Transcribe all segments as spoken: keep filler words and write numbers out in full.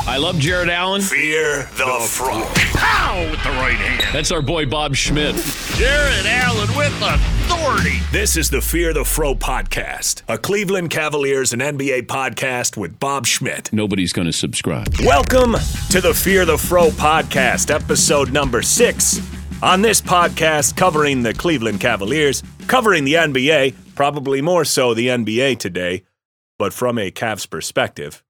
I love Jared Allen. Fear the Fro. Pow! With the right hand. That's our boy Bob Schmidt. Jared Allen with authority. This is the Fear the Fro podcast, a Cleveland Cavaliers and N B A podcast with Bob Schmidt. Nobody's going to subscribe. Welcome to the Fear the Fro podcast, episode number six. On this podcast, covering the Cleveland Cavaliers, covering the N B A, probably more so the N B A today, but from a Cavs perspective.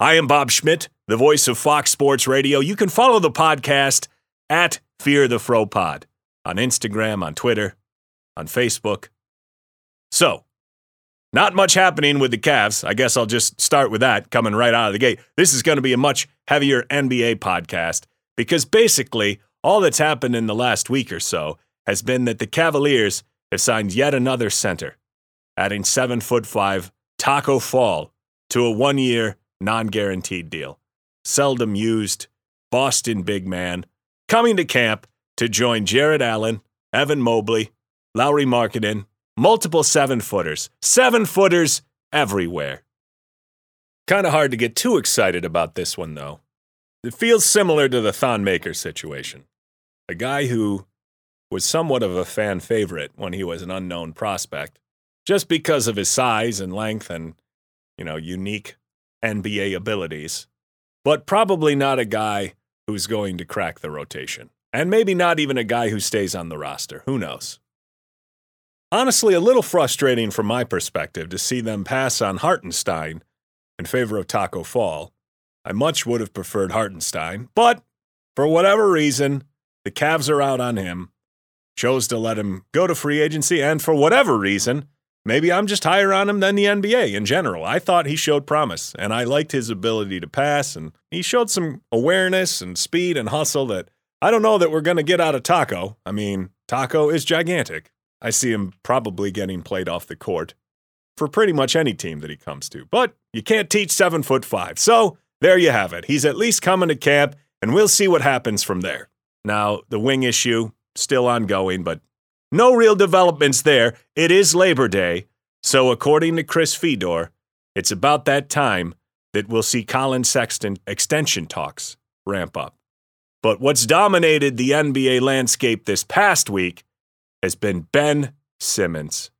I am Bob Schmidt, the voice of Fox Sports Radio. You can follow the podcast at Fear the Fro Pod on Instagram, on Twitter, on Facebook. So, not much happening with the Cavs. I guess I'll just start with that coming right out of the gate. This is going to be a much heavier N B A podcast because basically all that's happened in the last week or so has been that the Cavaliers have signed yet another center, adding seven foot five Taco Fall to a one-year non-guaranteed deal. Seldom used Boston big man coming to camp to join Jared Allen, Evan Mobley, Lauri Markkanen, multiple seven-footers. Seven-footers everywhere. Kind of hard to get too excited about this one, though. It feels similar to the Thon Maker situation. A guy who was somewhat of a fan favorite when he was an unknown prospect, just because of his size and length and, you know, unique N B A abilities, but probably not a guy who's going to crack the rotation. And maybe not even a guy who stays on the roster. Who knows? Honestly, a little frustrating from my perspective to see them pass on Hartenstein in favor of Taco Fall. I much would have preferred Hartenstein, but for whatever reason, the Cavs are out on him, chose to let him go to free agency, and for whatever reason, maybe I'm just higher on him than the N B A in general. I thought he showed promise, and I liked his ability to pass, and he showed some awareness and speed and hustle that I don't know that we're going to get out of Taco. I mean, Taco is gigantic. I see him probably getting played off the court for pretty much any team that he comes to, but you can't teach seven foot five. So there you have it. He's at least coming to camp, and we'll see what happens from there. Now, the wing issue, still ongoing, but no real developments there. It is Labor Day, so according to Chris Fedor, it's about that time that we'll see Colin Sexton extension talks ramp up. But what's dominated the N B A landscape this past week has been Ben Simmons.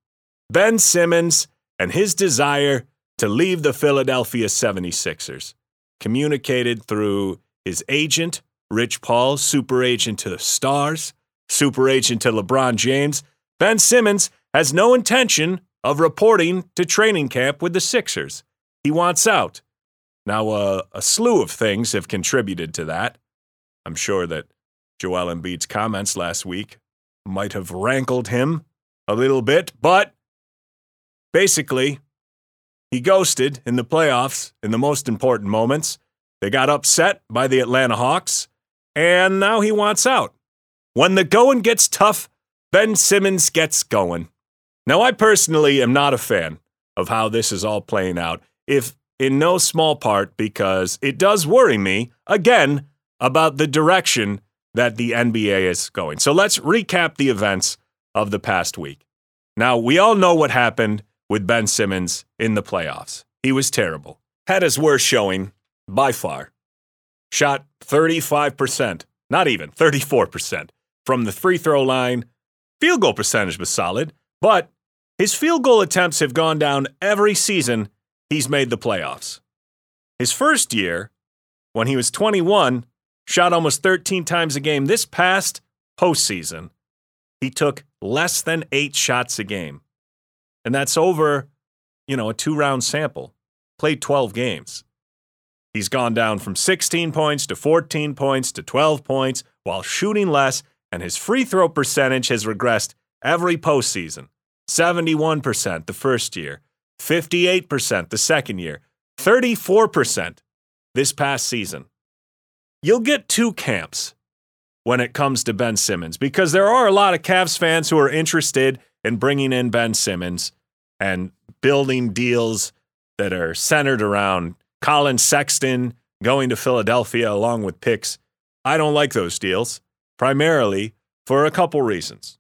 Ben Simmons and his desire to leave the Philadelphia seventy-sixers, communicated through his agent, Rich Paul, super agent to the Stars, super agent to LeBron James. Ben Simmons has no intention of reporting to training camp with the Sixers. He wants out. Now, uh, a slew of things have contributed to that. I'm sure that Joel Embiid's comments last week might have rankled him a little bit, but basically, he ghosted in the playoffs in the most important moments. They got upset by the Atlanta Hawks, and now he wants out. When the going gets tough, Ben Simmons gets going. Now, I personally am not a fan of how this is all playing out, if in no small part because it does worry me, again, about the direction that the N B A is going. So let's recap the events of the past week. Now, we all know what happened with Ben Simmons in the playoffs. He was terrible. Had his worst showing by far. Shot thirty-five percent, not even, thirty-four percent. From the free throw line, field goal percentage was solid, but his field goal attempts have gone down every season he's made the playoffs. His first year, when he was twenty-one, shot almost thirteen times a game. This past postseason, he took less than eight shots a game. And that's over, you know, a two-round sample. Played twelve games. He's gone down from sixteen points to fourteen points to twelve points while shooting less, and his free throw percentage has regressed every postseason. seventy-one percent the first year, fifty-eight percent the second year, thirty-four percent this past season. You'll get two camps when it comes to Ben Simmons because there are a lot of Cavs fans who are interested in bringing in Ben Simmons and building deals that are centered around Colin Sexton going to Philadelphia along with picks. I don't like those deals, primarily for a couple reasons.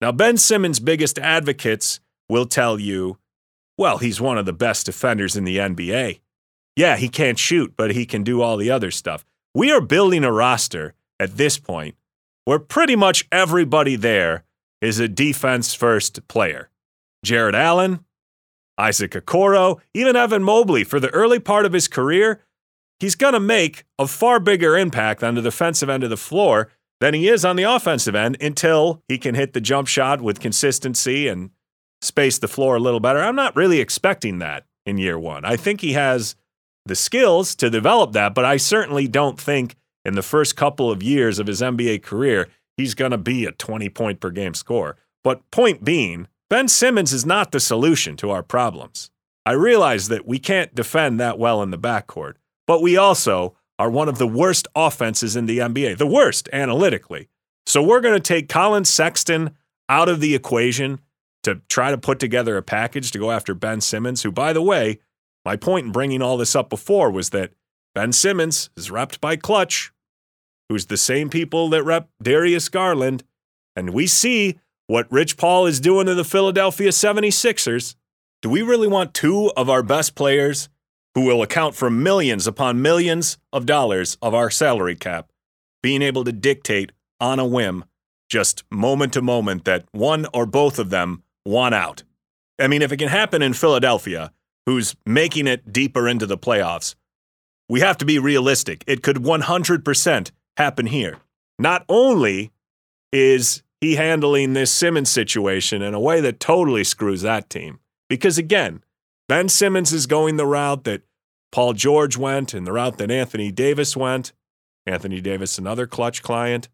Now, Ben Simmons' biggest advocates will tell you, well, he's one of the best defenders in the N B A. yeah, he can't shoot, but he can do all the other stuff. We are building a roster at this point where pretty much everybody there is a defense-first player. Jared Allen, Isaac Okoro, even Evan Mobley, for the early part of his career, he's going to make a far bigger impact on the defensive end of the floor than he is on the offensive end until he can hit the jump shot with consistency and space the floor a little better. I'm not really expecting that in year one. I think he has the skills to develop that, but I certainly don't think in the first couple of years of his N B A career he's going to be a twenty-point-per-game scorer. But point being, Ben Simmons is not the solution to our problems. I realize that we can't defend that well in the backcourt, but we also are one of the worst offenses in the N B A, the worst analytically. So we're going to take Colin Sexton out of the equation to try to put together a package to go after Ben Simmons, who, by the way, my point in bringing all this up before was that Ben Simmons is repped by Clutch, who's the same people that rep Darius Garland, and we see what Rich Paul is doing to the Philadelphia seventy-sixers. Do we really want two of our best players who will account for millions upon millions of dollars of our salary cap being able to dictate on a whim, just moment to moment, that one or both of them want out? I mean, if it can happen in Philadelphia, who's making it deeper into the playoffs, we have to be realistic. It could one hundred percent happen here. Not only is he handling this Simmons situation in a way that totally screws that team, because again, Ben Simmons is going the route that Paul George went and the route that Anthony Davis went. Anthony Davis, another Clutch client,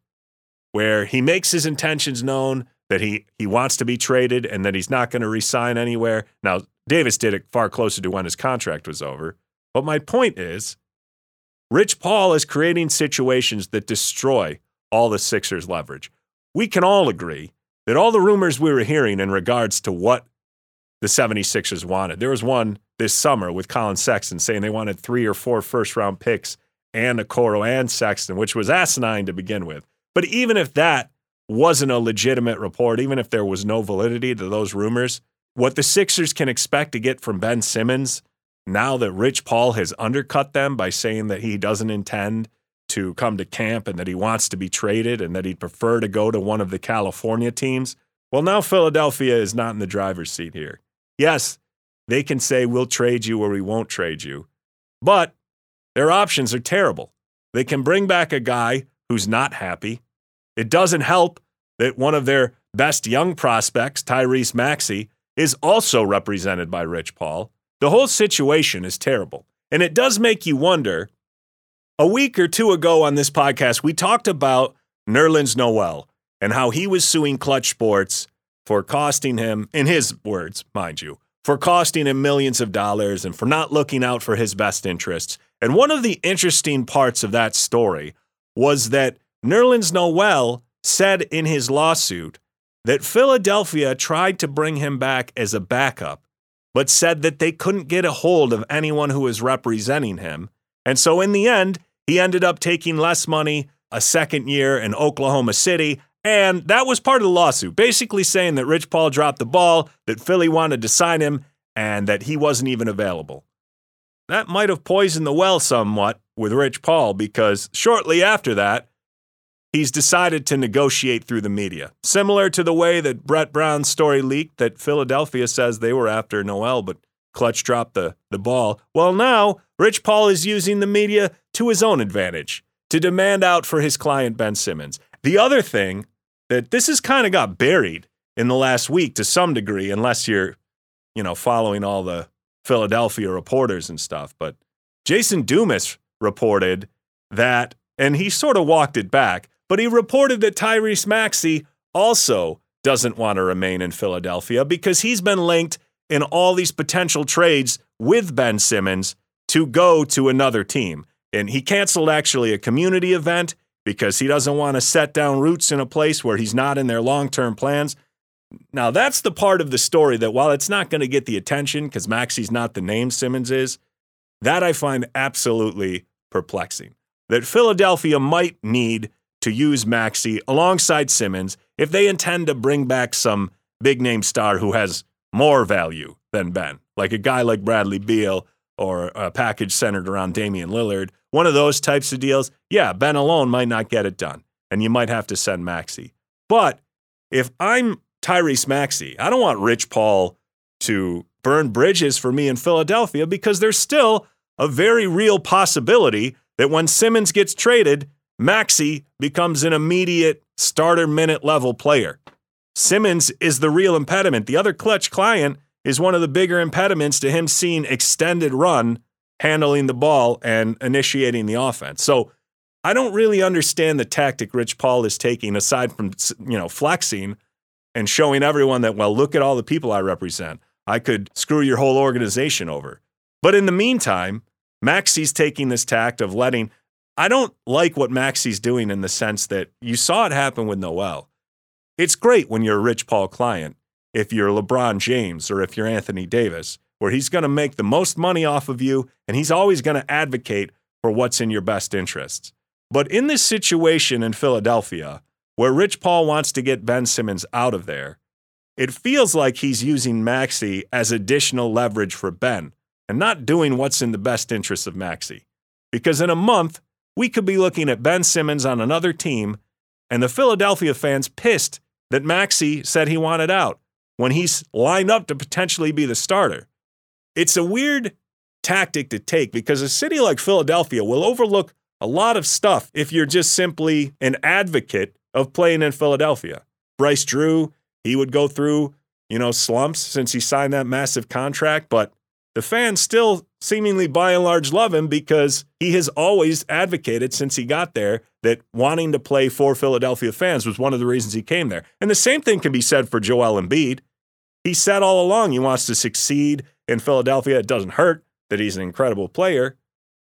where he makes his intentions known that he, he wants to be traded and that he's not going to re-sign anywhere. Now, Davis did it far closer to when his contract was over. But my point is, Rich Paul is creating situations that destroy all the Sixers' leverage. We can all agree that all the rumors we were hearing in regards to what the seventy-sixers wanted. There was one this summer with Colin Sexton saying they wanted three or four first-round picks and Okoro and Sexton, which was asinine to begin with. But even if that wasn't a legitimate report, even if there was no validity to those rumors, what the Sixers can expect to get from Ben Simmons now that Rich Paul has undercut them by saying that he doesn't intend to come to camp and that he wants to be traded and that he'd prefer to go to one of the California teams, well, now Philadelphia is not in the driver's seat here. Yes, they can say, we'll trade you or we won't trade you, but their options are terrible. They can bring back a guy who's not happy. It doesn't help that one of their best young prospects, Tyrese Maxey, is also represented by Rich Paul. The whole situation is terrible. And it does make you wonder, a week or two ago on this podcast, we talked about Nerlens Noel and how he was suing Clutch Sports for costing him, in his words, mind you, for costing him millions of dollars and for not looking out for his best interests. And one of the interesting parts of that story was that Nerlens Noel said in his lawsuit that Philadelphia tried to bring him back as a backup, but said that they couldn't get a hold of anyone who was representing him. And so in the end, he ended up taking less money a second year in Oklahoma City. And that was part of the lawsuit, basically saying that Rich Paul dropped the ball, that Philly wanted to sign him, and that he wasn't even available. That might have poisoned the well somewhat with Rich Paul, because shortly after that, he's decided to negotiate through the media, similar to the way that Brett Brown's story leaked that Philadelphia says they were after Noel, but Clutch dropped the, the ball. Well, now Rich Paul is using the media to his own advantage to demand out for his client, Ben Simmons. The other thing that this has kind of got buried in the last week to some degree, unless you're, you know, following all the Philadelphia reporters and stuff, but Jason Dumas reported that, and he sort of walked it back, but he reported that Tyrese Maxey also doesn't want to remain in Philadelphia because he's been linked in all these potential trades with Ben Simmons to go to another team. And he canceled actually a community event because he doesn't want to set down roots in a place where he's not in their long-term plans. Now, that's the part of the story that, while it's not going to get the attention because Maxey's not the name Simmons is, that I find absolutely perplexing. That Philadelphia might need to use Maxey alongside Simmons if they intend to bring back some big-name star who has more value than Ben, like a guy like Bradley Beal or a package centered around Damian Lillard, one of those types of deals, yeah, Ben alone might not get it done, and you might have to send Maxey. But if I'm Tyrese Maxey, I don't want Rich Paul to burn bridges for me in Philadelphia, because there's still a very real possibility that when Simmons gets traded, Maxey becomes an immediate starter minute level player. Simmons is the real impediment. The other clutch client is one of the bigger impediments to him seeing extended run, handling the ball, and initiating the offense. So I don't really understand the tactic Rich Paul is taking, aside from, you know, flexing and showing everyone that, well, look at all the people I represent. I could screw your whole organization over. But in the meantime, Maxey's taking this tact of letting, I don't like what Maxey's doing in the sense that you saw it happen with Noel. It's great when you're a Rich Paul client, if you're LeBron James or if you're Anthony Davis, where he's going to make the most money off of you, and he's always going to advocate for what's in your best interests. But in this situation in Philadelphia, where Rich Paul wants to get Ben Simmons out of there, it feels like he's using Maxey as additional leverage for Ben and not doing what's in the best interest of Maxey. Because in a month, we could be looking at Ben Simmons on another team and the Philadelphia fans pissed that Maxey said he wanted out, when he's lined up to potentially be the starter. It's a weird tactic to take, because a city like Philadelphia will overlook a lot of stuff if you're just simply an advocate of playing in Philadelphia. Bryce Drew, he would go through, you know, slumps since he signed that massive contract, but the fans still seemingly by and large love him because he has always advocated since he got there that wanting to play for Philadelphia fans was one of the reasons he came there. And the same thing can be said for Joel Embiid. He said all along he wants to succeed in Philadelphia. It doesn't hurt that he's an incredible player.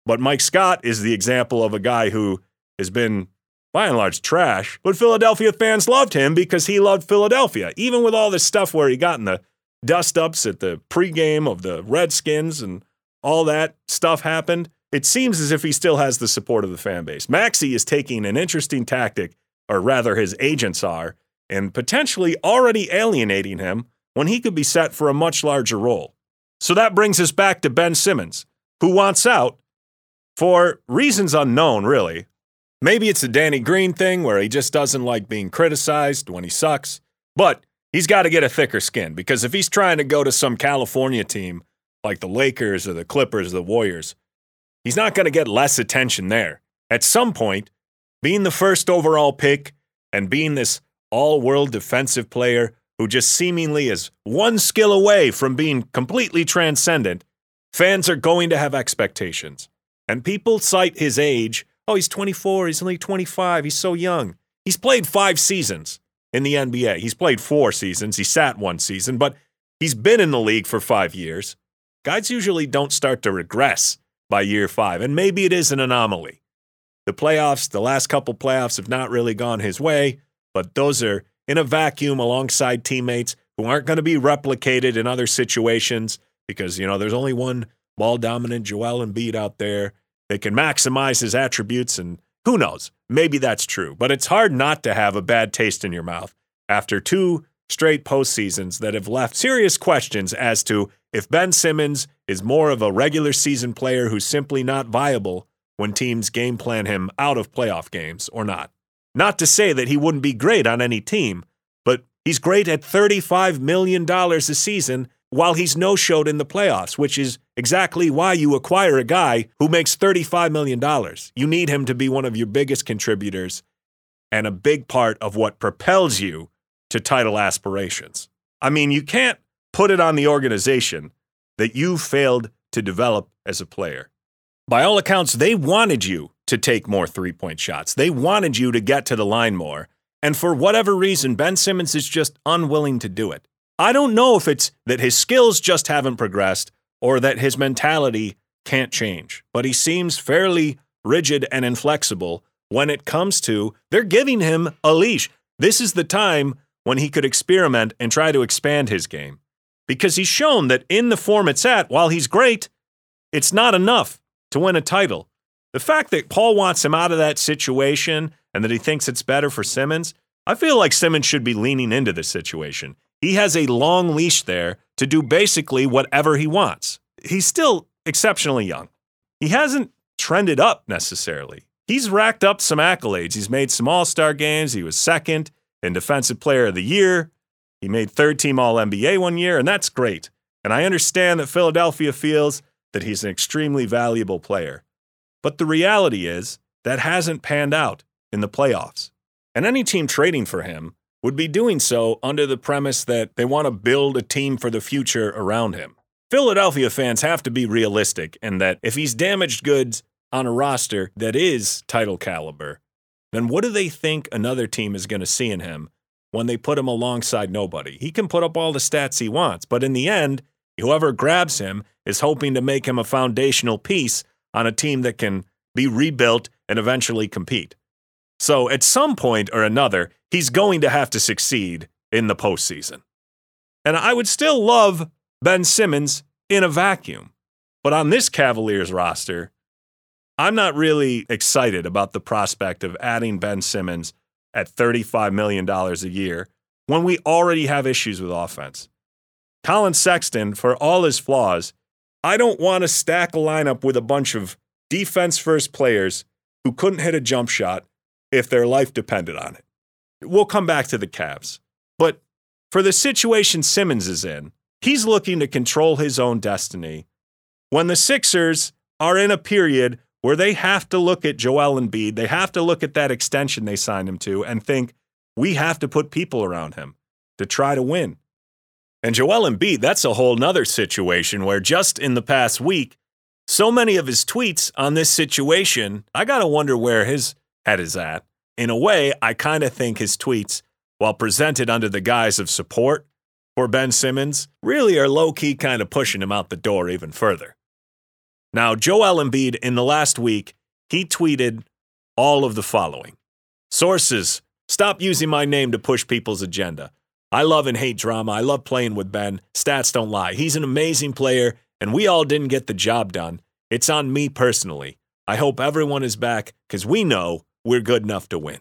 But Mike Scott is the example of a guy who has been, by and large, trash. But Philadelphia fans loved him because he loved Philadelphia, even with all this stuff where he got in the dust-ups at the pregame of the Redskins and all that stuff happened. It seems as if he still has the support of the fan base. Maxey is taking an interesting tactic, or rather his agents are, and potentially already alienating him when he could be set for a much larger role. So that brings us back to Ben Simmons, who wants out for reasons unknown, really. Maybe it's the Danny Green thing where he just doesn't like being criticized when he sucks, but he's got to get a thicker skin, because if he's trying to go to some California team like the Lakers or the Clippers or the Warriors, he's not going to get less attention there. At some point, being the first overall pick and being this all-world defensive player who just seemingly is one skill away from being completely transcendent, fans are going to have expectations. And people cite his age. Oh, he's twenty-four. He's only twenty-five. He's so young. He's played five seasons in the N B A. He's played four seasons. He sat one season, but he's been in the league for five years. Guys usually don't start to regress by year five, and maybe it is an anomaly. The playoffs, the last couple playoffs have not really gone his way, but those are in a vacuum alongside teammates who aren't going to be replicated in other situations because, you know, there's only one ball-dominant Joel Embiid out there that can maximize his attributes, and who knows? Maybe that's true, but it's hard not to have a bad taste in your mouth after two straight postseasons that have left serious questions as to if Ben Simmons is more of a regular season player who's simply not viable when teams game plan him out of playoff games or not. Not to say that he wouldn't be great on any team, but he's great at thirty-five million dollars a season while he's no-showed in the playoffs, which is exactly why you acquire a guy who makes thirty-five million dollars. You need him to be one of your biggest contributors and a big part of what propels you to title aspirations. I mean, you can't put it on the organization that you failed to develop as a player. By all accounts, they wanted you to take more three-point shots. They wanted you to get to the line more. And for whatever reason, Ben Simmons is just unwilling to do it. I don't know if it's that his skills just haven't progressed or that his mentality can't change, but he seems fairly rigid and inflexible when it comes to, they're giving him a leash. This is the time when he could experiment and try to expand his game, because he's shown that in the form it's at, while he's great, it's not enough to win a title. The fact that Paul wants him out of that situation and that he thinks it's better for Simmons, I feel like Simmons should be leaning into this situation. He has a long leash there to do basically whatever he wants. He's still exceptionally young. He hasn't trended up necessarily. He's racked up some accolades. He's made some all-star games. He was second in defensive player of the year. He made third-team All N B A one year, and that's great. And I understand that Philadelphia feels that he's an extremely valuable player. But the reality is that hasn't panned out in the playoffs. And any team trading for him would be doing so under the premise that they want to build a team for the future around him. Philadelphia fans have to be realistic in that if he's damaged goods on a roster that is title caliber, then what do they think another team is going to see in him when they put him alongside nobody? He can put up all the stats he wants, but in the end, whoever grabs him is hoping to make him a foundational piece on a team that can be rebuilt and eventually compete. So at some point or another, he's going to have to succeed in the postseason. And I would still love Ben Simmons in a vacuum, but on this Cavaliers roster, I'm not really excited about the prospect of adding Ben Simmons at thirty-five million dollars a year when we already have issues with offense. Colin Sexton, for all his flaws, I don't want to stack a lineup with a bunch of defense-first players who couldn't hit a jump shot if their life depended on it. We'll come back to the Cavs. But for the situation Simmons is in, he's looking to control his own destiny when the Sixers are in a period where they have to look at Joel Embiid, they have to look at that extension they signed him to and think, we have to put people around him to try to win. And Joel Embiid, that's a whole nother situation where just in the past week, so many of his tweets on this situation, I gotta wonder where his head is at. In a way, I kind of think his tweets, while presented under the guise of support for Ben Simmons, really are low-key kind of pushing him out the door even further. Now, Joel Embiid, in the last week, he tweeted all of the following. Sources, stop using my name to push people's agenda. I love and hate drama. I love playing with Ben. Stats don't lie. He's an amazing player, and we all didn't get the job done. It's on me personally. I hope everyone is back because we know we're good enough to win.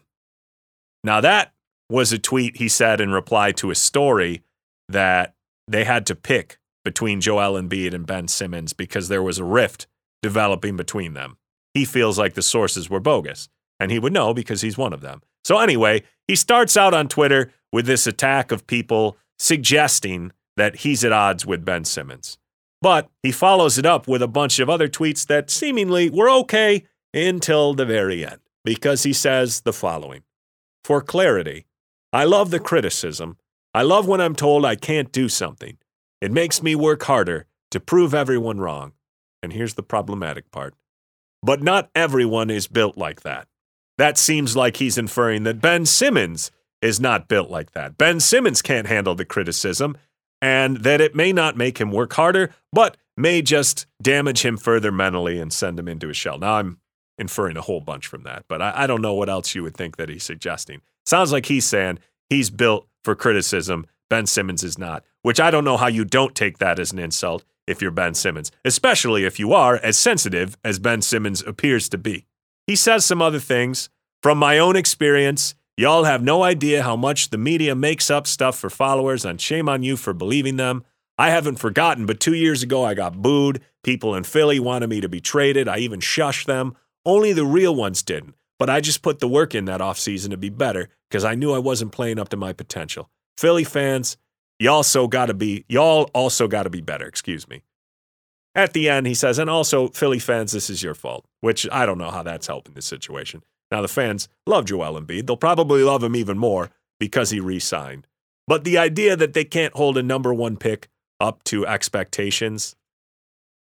Now, that was a tweet he said in reply to a story that they had to pick between Joel Embiid and Ben Simmons because there was a rift developing between them. He feels like the sources were bogus, and he would know because he's one of them. So anyway, he starts out on Twitter with this attack of people suggesting that he's at odds with Ben Simmons. But he follows it up with a bunch of other tweets that seemingly were okay until the very end, because he says the following. For clarity, I love the criticism. I love when I'm told I can't do something. It makes me work harder to prove everyone wrong. And here's the problematic part. But not everyone is built like that. That seems like he's inferring that Ben Simmons is not built like that. Ben Simmons can't handle the criticism, and that it may not make him work harder, but may just damage him further mentally and send him into a shell. Now, I'm inferring a whole bunch from that, but I, I don't know what else you would think that he's suggesting. Sounds like he's saying he's built for criticism. Ben Simmons is not, which I don't know how you don't take that as an insult if you're Ben Simmons, especially if you are as sensitive as Ben Simmons appears to be. He says some other things. From my own experience, y'all have no idea how much the media makes up stuff for followers, and shame on you for believing them. I haven't forgotten, but two years ago I got booed. People in Philly wanted me to be traded. I even shushed them. Only the real ones didn't. But I just put the work in that offseason to be better because I knew I wasn't playing up to my potential. Philly fans, y'all so gotta be, y'all also gotta be better, excuse me. At the end, he says, and also, Philly fans, this is your fault, which I don't know how that's helping the situation. Now, the fans love Joel Embiid. They'll probably love him even more because he re-signed. But the idea that they can't hold a number one pick up to expectations,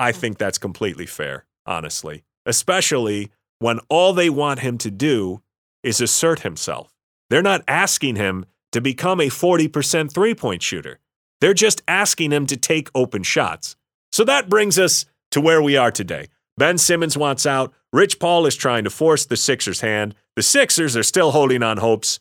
I think that's completely fair, honestly. Especially when all they want him to do is assert himself. They're not asking him to become a forty percent three-point shooter. They're just asking him to take open shots. So that brings us to where we are today. Ben Simmons wants out. Rich Paul is trying to force the Sixers' hand. The Sixers are still holding on hopes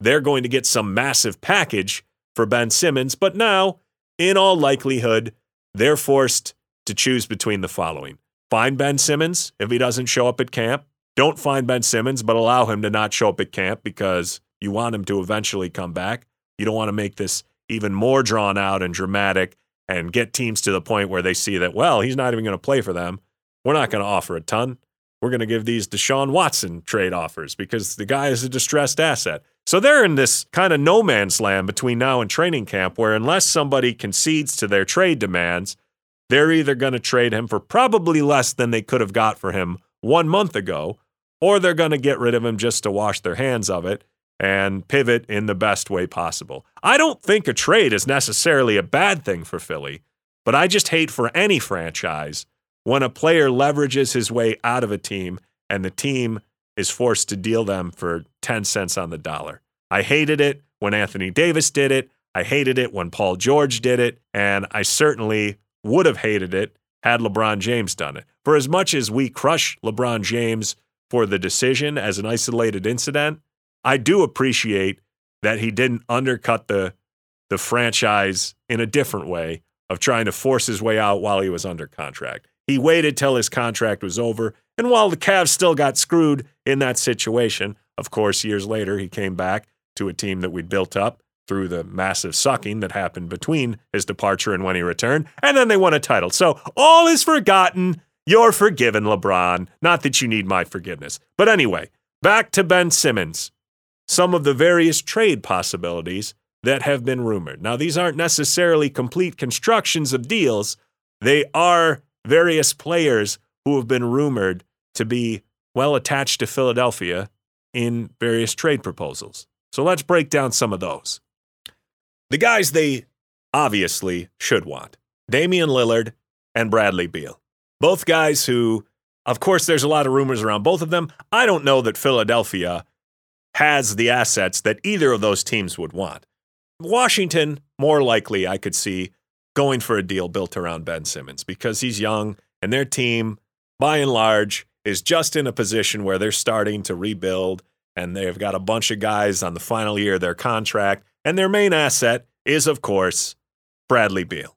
they're going to get some massive package for Ben Simmons, but now, in all likelihood, they're forced to choose between the following. Find Ben Simmons if he doesn't show up at camp. Don't find Ben Simmons, but allow him to not show up at camp because you want him to eventually come back. You don't want to make this even more drawn out and dramatic and get teams to the point where they see that, well, he's not even going to play for them. We're not going to offer a ton. We're going to give these Deshaun Watson trade offers because the guy is a distressed asset. So they're in this kind of no man's land between now and training camp where unless somebody concedes to their trade demands, they're either going to trade him for probably less than they could have got for him one month ago, or they're going to get rid of him just to wash their hands of it and pivot in the best way possible. I don't think a trade is necessarily a bad thing for Philly, but I just hate for any franchise when a player leverages his way out of a team and the team is forced to deal them for ten cents on the dollar. I hated it when Anthony Davis did it. I hated it when Paul George did it. And I certainly would have hated it had LeBron James done it. For as much as we crush LeBron James for the decision as an isolated incident, I do appreciate that he didn't undercut the the franchise in a different way of trying to force his way out while he was under contract. He waited till his contract was over, and while the Cavs still got screwed in that situation, of course, years later, he came back to a team that we'd built up through the massive sucking that happened between his departure and when he returned, and then they won a title. So all is forgotten. You're forgiven, LeBron. Not that you need my forgiveness. But anyway, back to Ben Simmons. Some of the various trade possibilities that have been rumored. Now, these aren't necessarily complete constructions of deals. They are various players who have been rumored to be well attached to Philadelphia in various trade proposals. So let's break down some of those. The guys they obviously should want. Damian Lillard and Bradley Beal. Both guys who, of course, there's a lot of rumors around both of them. I don't know that Philadelphia has the assets that either of those teams would want. Washington, more likely, I could see going for a deal built around Ben Simmons because he's young and their team, by and large, is just in a position where they're starting to rebuild and they've got a bunch of guys on the final year of their contract, and their main asset is, of course, Bradley Beal.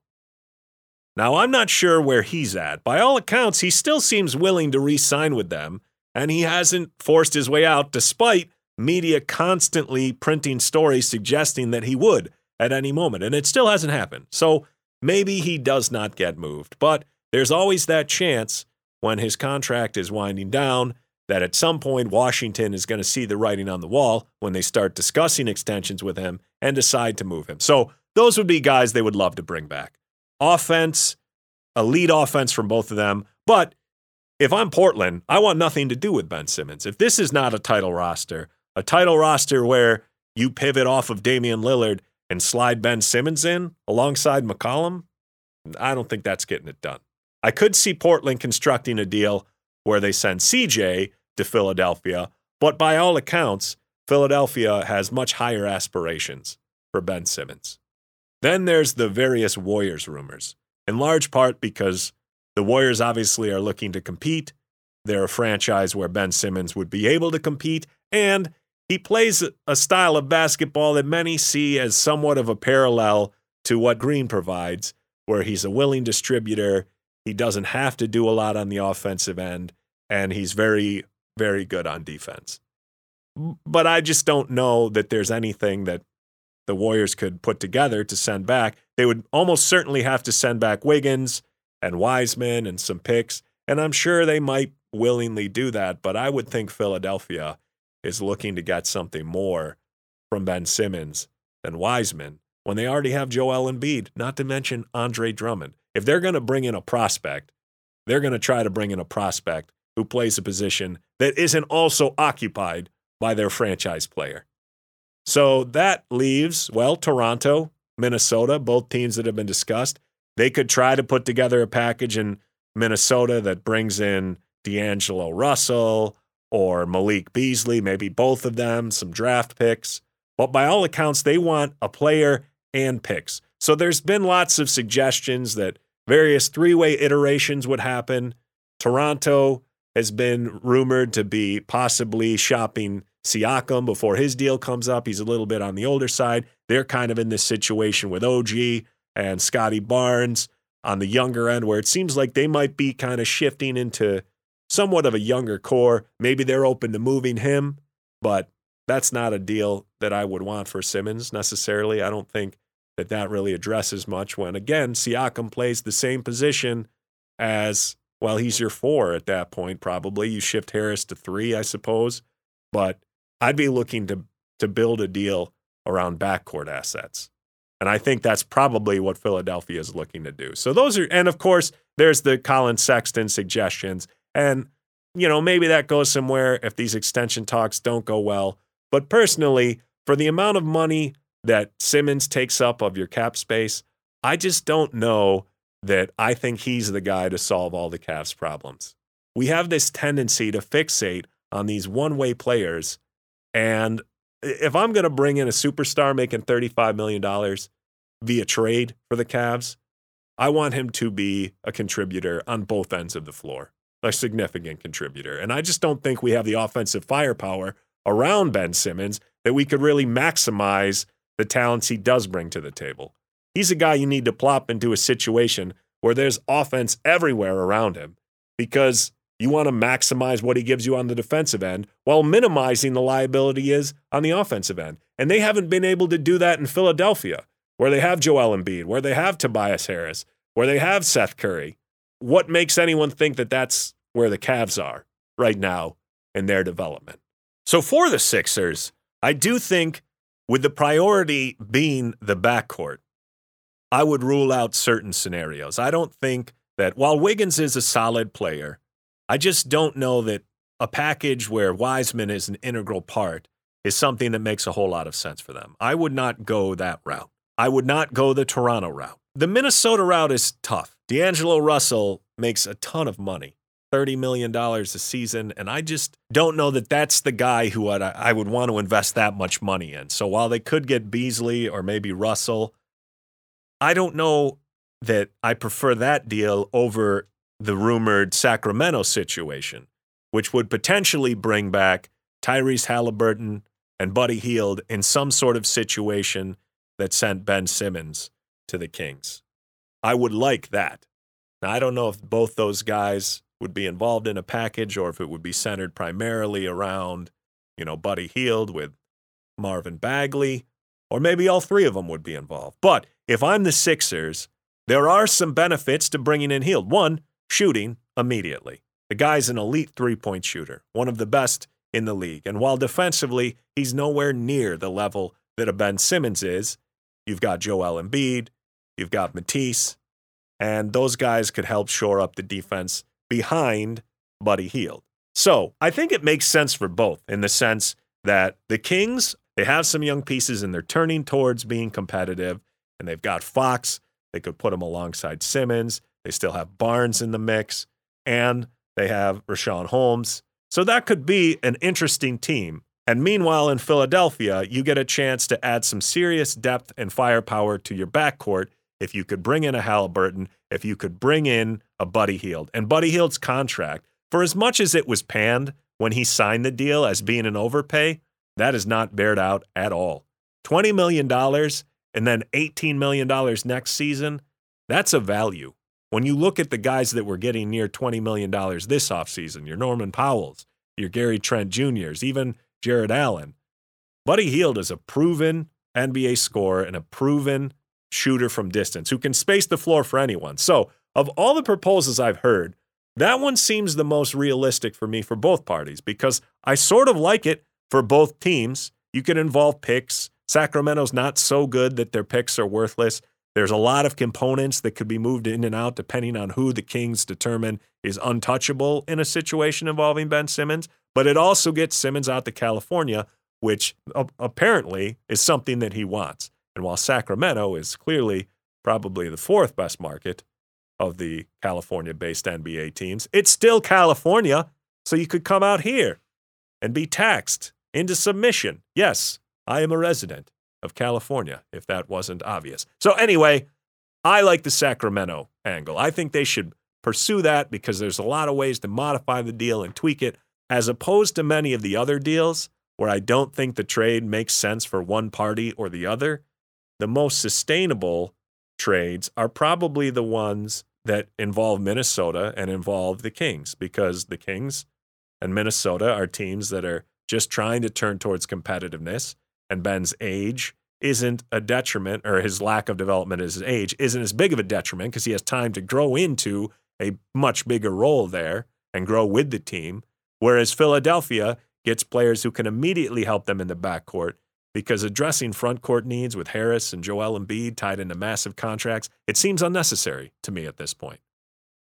Now, I'm not sure where he's at. By all accounts, he still seems willing to re-sign with them, and he hasn't forced his way out despite media constantly printing stories suggesting that he would at any moment, and it still hasn't happened. So maybe he does not get moved, but there's always that chance when his contract is winding down that at some point Washington is going to see the writing on the wall when they start discussing extensions with him and decide to move him. So those would be guys they would love to bring back. Offense, elite offense from both of them, but if I'm Portland, I want nothing to do with Ben Simmons. If this is not a title roster, a title roster where you pivot off of Damian Lillard and slide Ben Simmons in alongside McCollum, I don't think that's getting it done. I could see Portland constructing a deal where they send C J to Philadelphia, but by all accounts, Philadelphia has much higher aspirations for Ben Simmons. Then there's the various Warriors rumors, in large part because the Warriors obviously are looking to compete. They're a franchise where Ben Simmons would be able to compete, and he plays a style of basketball that many see as somewhat of a parallel to what Green provides, where he's a willing distributor, he doesn't have to do a lot on the offensive end, and he's very, very good on defense. But I just don't know that there's anything that the Warriors could put together to send back. They would almost certainly have to send back Wiggins and Wiseman and some picks, and I'm sure they might willingly do that, but I would think Philadelphia is looking to get something more from Ben Simmons than Wiseman when they already have Joel Embiid, not to mention Andre Drummond. If they're going to bring in a prospect, they're going to try to bring in a prospect who plays a position that isn't also occupied by their franchise player. So that leaves, well, Toronto, Minnesota, both teams that have been discussed. They could try to put together a package in Minnesota that brings in D'Angelo Russell or Malik Beasley, maybe both of them, some draft picks. But by all accounts, they want a player and picks. So there's been lots of suggestions that various three-way iterations would happen. Toronto has been rumored to be possibly shopping Siakam before his deal comes up. He's a little bit on the older side. They're kind of in this situation with O G and Scotty Barnes on the younger end, where it seems like they might be kind of shifting into somewhat of a younger core. Maybe they're open to moving him, but that's not a deal that I would want for Simmons necessarily. I don't think that that really addresses much when, again, Siakam plays the same position as, well, he's your four at that point probably. You shift Harris to three, I suppose. But I'd be looking to to build a deal around backcourt assets. And I think that's probably what Philadelphia is looking to do. So those are, and of course, there's the Colin Sexton suggestions. And, you know, maybe that goes somewhere if these extension talks don't go well. But personally, for the amount of money that Simmons takes up of your cap space, I just don't know that I think he's the guy to solve all the Cavs' problems. We have this tendency to fixate on these one-way players. And if I'm going to bring in a superstar making thirty-five million dollars via trade for the Cavs, I want him to be a contributor on both ends of the floor, a significant contributor. And I just don't think we have the offensive firepower around Ben Simmons that we could really maximize the talents he does bring to the table. He's a guy you need to plop into a situation where there's offense everywhere around him, because you want to maximize what he gives you on the defensive end while minimizing the liability is on the offensive end. And they haven't been able to do that in Philadelphia, where they have Joel Embiid, where they have Tobias Harris, where they have Seth Curry. What makes anyone think that that's where the Cavs are right now in their development? So for the Sixers, I do think, with the priority being the backcourt, I would rule out certain scenarios. I don't think that, while Wiggins is a solid player, I just don't know that a package where Wiseman is an integral part is something that makes a whole lot of sense for them. I would not go that route. I would not go the Toronto route. The Minnesota route is tough. D'Angelo Russell makes a ton of money, thirty million dollars a season, and I just don't know that that's the guy who I'd, I would want to invest that much money in. So while they could get Beasley or maybe Russell, I don't know that I prefer that deal over the rumored Sacramento situation, which would potentially bring back Tyrese Halliburton and Buddy Hield in some sort of situation that sent Ben Simmons to the Kings. I would like that. Now, I don't know if both those guys would be involved in a package or if it would be centered primarily around, you know, Buddy Hield with Marvin Bagley, or maybe all three of them would be involved. But if I'm the Sixers, there are some benefits to bringing in Hield. One, shooting immediately. The guy's an elite three-point shooter, one of the best in the league. And while defensively, he's nowhere near the level that a Ben Simmons is, you've got Joel Embiid, you've got Matisse, and those guys could help shore up the defense behind Buddy Hield. So I think it makes sense for both, in the sense that the Kings, they have some young pieces and they're turning towards being competitive, and they've got Fox. They could put him alongside Simmons. They still have Barnes in the mix, and they have Richaun Holmes. So that could be an interesting team. And meanwhile, in Philadelphia, you get a chance to add some serious depth and firepower to your backcourt if you could bring in a Halliburton, if you could bring in a Buddy Hield. And Buddy Hield's contract, for as much as it was panned when he signed the deal as being an overpay, that is not bared out at all. twenty million dollars and then eighteen million dollars next season, that's a value. When you look at the guys that were getting near twenty million dollars this offseason, your Norman Powells, your Gary Trent Juniors, even Jared Allen, Buddy Hield is a proven N B A scorer and a proven shooter from distance who can space the floor for anyone. So of all the proposals I've heard, that one seems the most realistic for me for both parties, because I sort of like it for both teams. You can involve picks. Sacramento's not so good that their picks are worthless. There's a lot of components that could be moved in and out depending on who the Kings determine is untouchable in a situation involving Ben Simmons. But it also gets Simmons out to California, which apparently is something that he wants. And while Sacramento is clearly probably the fourth best market of the California-based N B A teams, it's still California, so you could come out here and be taxed into submission. Yes, I am a resident of California, if that wasn't obvious. So anyway, I like the Sacramento angle. I think they should pursue that, because there's a lot of ways to modify the deal and tweak it, as opposed to many of the other deals where I don't think the trade makes sense for one party or the other. The most sustainable trades are probably the ones that involve Minnesota and involve the Kings, because the Kings and Minnesota are teams that are just trying to turn towards competitiveness, and Ben's age isn't a detriment, or his lack of development as his age isn't as big of a detriment because he has time to grow into a much bigger role there and grow with the team, whereas Philadelphia gets players who can immediately help them in the backcourt because addressing front court needs with Harris and Joel Embiid tied into massive contracts, it seems unnecessary to me at this point.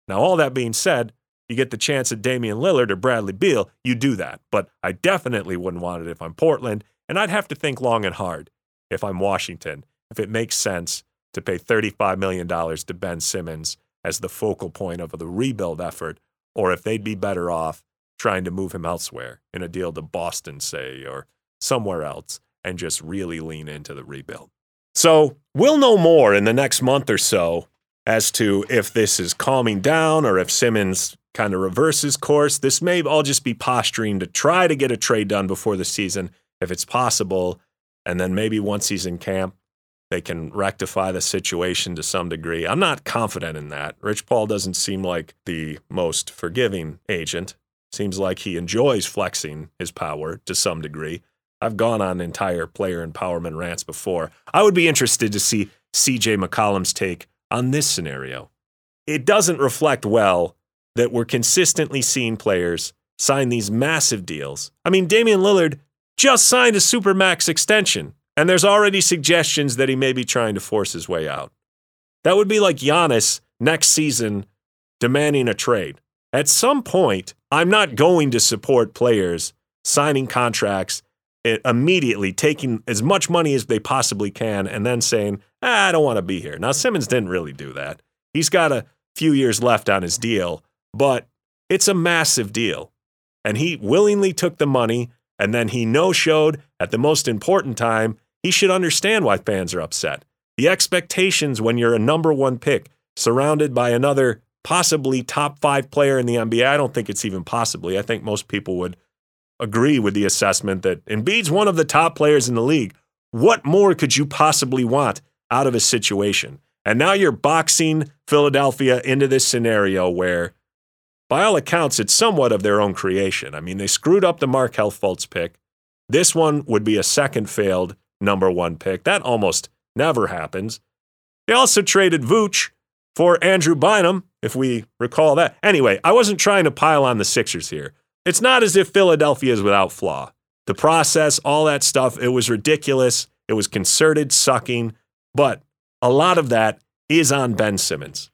Now, all that being said, you get the chance at Damian Lillard or Bradley Beal, you do that, but I definitely wouldn't want it if I'm Portland, and I'd have to think long and hard if I'm Washington, if it makes sense to pay thirty-five million dollars to Ben Simmons as the focal point of the rebuild effort, or if they'd be better off trying to move him elsewhere in a deal to Boston, say, or somewhere else, and just really lean into the rebuild. So we'll know more in the next month or so as to if this is calming down or if Simmons kind of reverses course. This may all just be posturing to try to get a trade done before the season, if it's possible. And then maybe once he's in camp, they can rectify the situation to some degree. I'm not confident in that. Rich Paul doesn't seem like the most forgiving agent. Seems like he enjoys flexing his power to some degree. I've gone on entire player empowerment rants before. I would be interested to see C J McCollum's take on this scenario. It doesn't reflect well that we're consistently seeing players sign these massive deals. I mean, Damian Lillard just signed a Supermax extension, and there's already suggestions that he may be trying to force his way out. That would be like Giannis next season demanding a trade. At some point, I'm not going to support players signing contracts immediately, taking as much money as they possibly can, and then saying, ah, I don't want to be here. Now, Simmons didn't really do that. He's got a few years left on his deal, but it's a massive deal. And he willingly took the money, and then he no-showed at the most important time. He should understand why fans are upset. The expectations when you're a number one pick surrounded by another possibly top five player in the N B A, I don't think it's even possibly. I think most people would agree with the assessment that Embiid's one of the top players in the league. What more could you possibly want out of a situation? And now you're boxing Philadelphia into this scenario where, by all accounts, it's somewhat of their own creation. I mean, they screwed up the Markelle Fultz pick. This one would be a second failed number one pick. That almost never happens. They also traded Vooch for Andrew Bynum, if we recall that. Anyway, I wasn't trying to pile on the Sixers here. It's not as if Philadelphia is without flaw. The process, all that stuff, it was ridiculous. It was concerted sucking, but a lot of that is on Ben Simmons.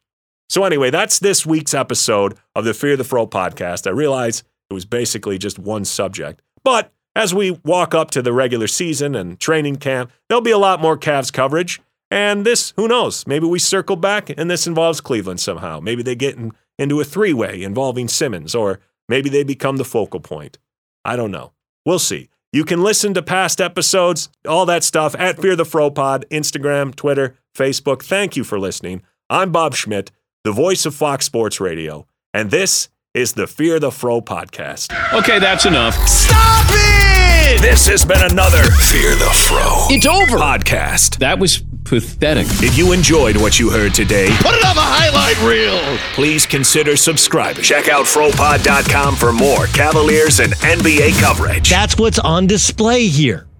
So anyway, that's this week's episode of the Fear the Fro podcast. I realize it was basically just one subject, but as we walk up to the regular season and training camp, there'll be a lot more Cavs coverage, and this, who knows, maybe we circle back and this involves Cleveland somehow. Maybe they get in, into a three-way involving Simmons, or maybe they become the focal point. I don't know. We'll see. You can listen to past episodes, all that stuff, at Fear the Fro Pod, Instagram, Twitter, Facebook. Thank you for listening. I'm Bob Schmidt, the voice of Fox Sports Radio, and this is the Fear the Fro podcast. Okay, that's enough. Stop it! This has been another Fear the Fro. It's over. Podcast. That was pathetic. If you enjoyed what you heard today, put it on the highlight reel. Please consider subscribing. Check out fropod dot com for more Cavaliers and N B A coverage. That's what's on display here.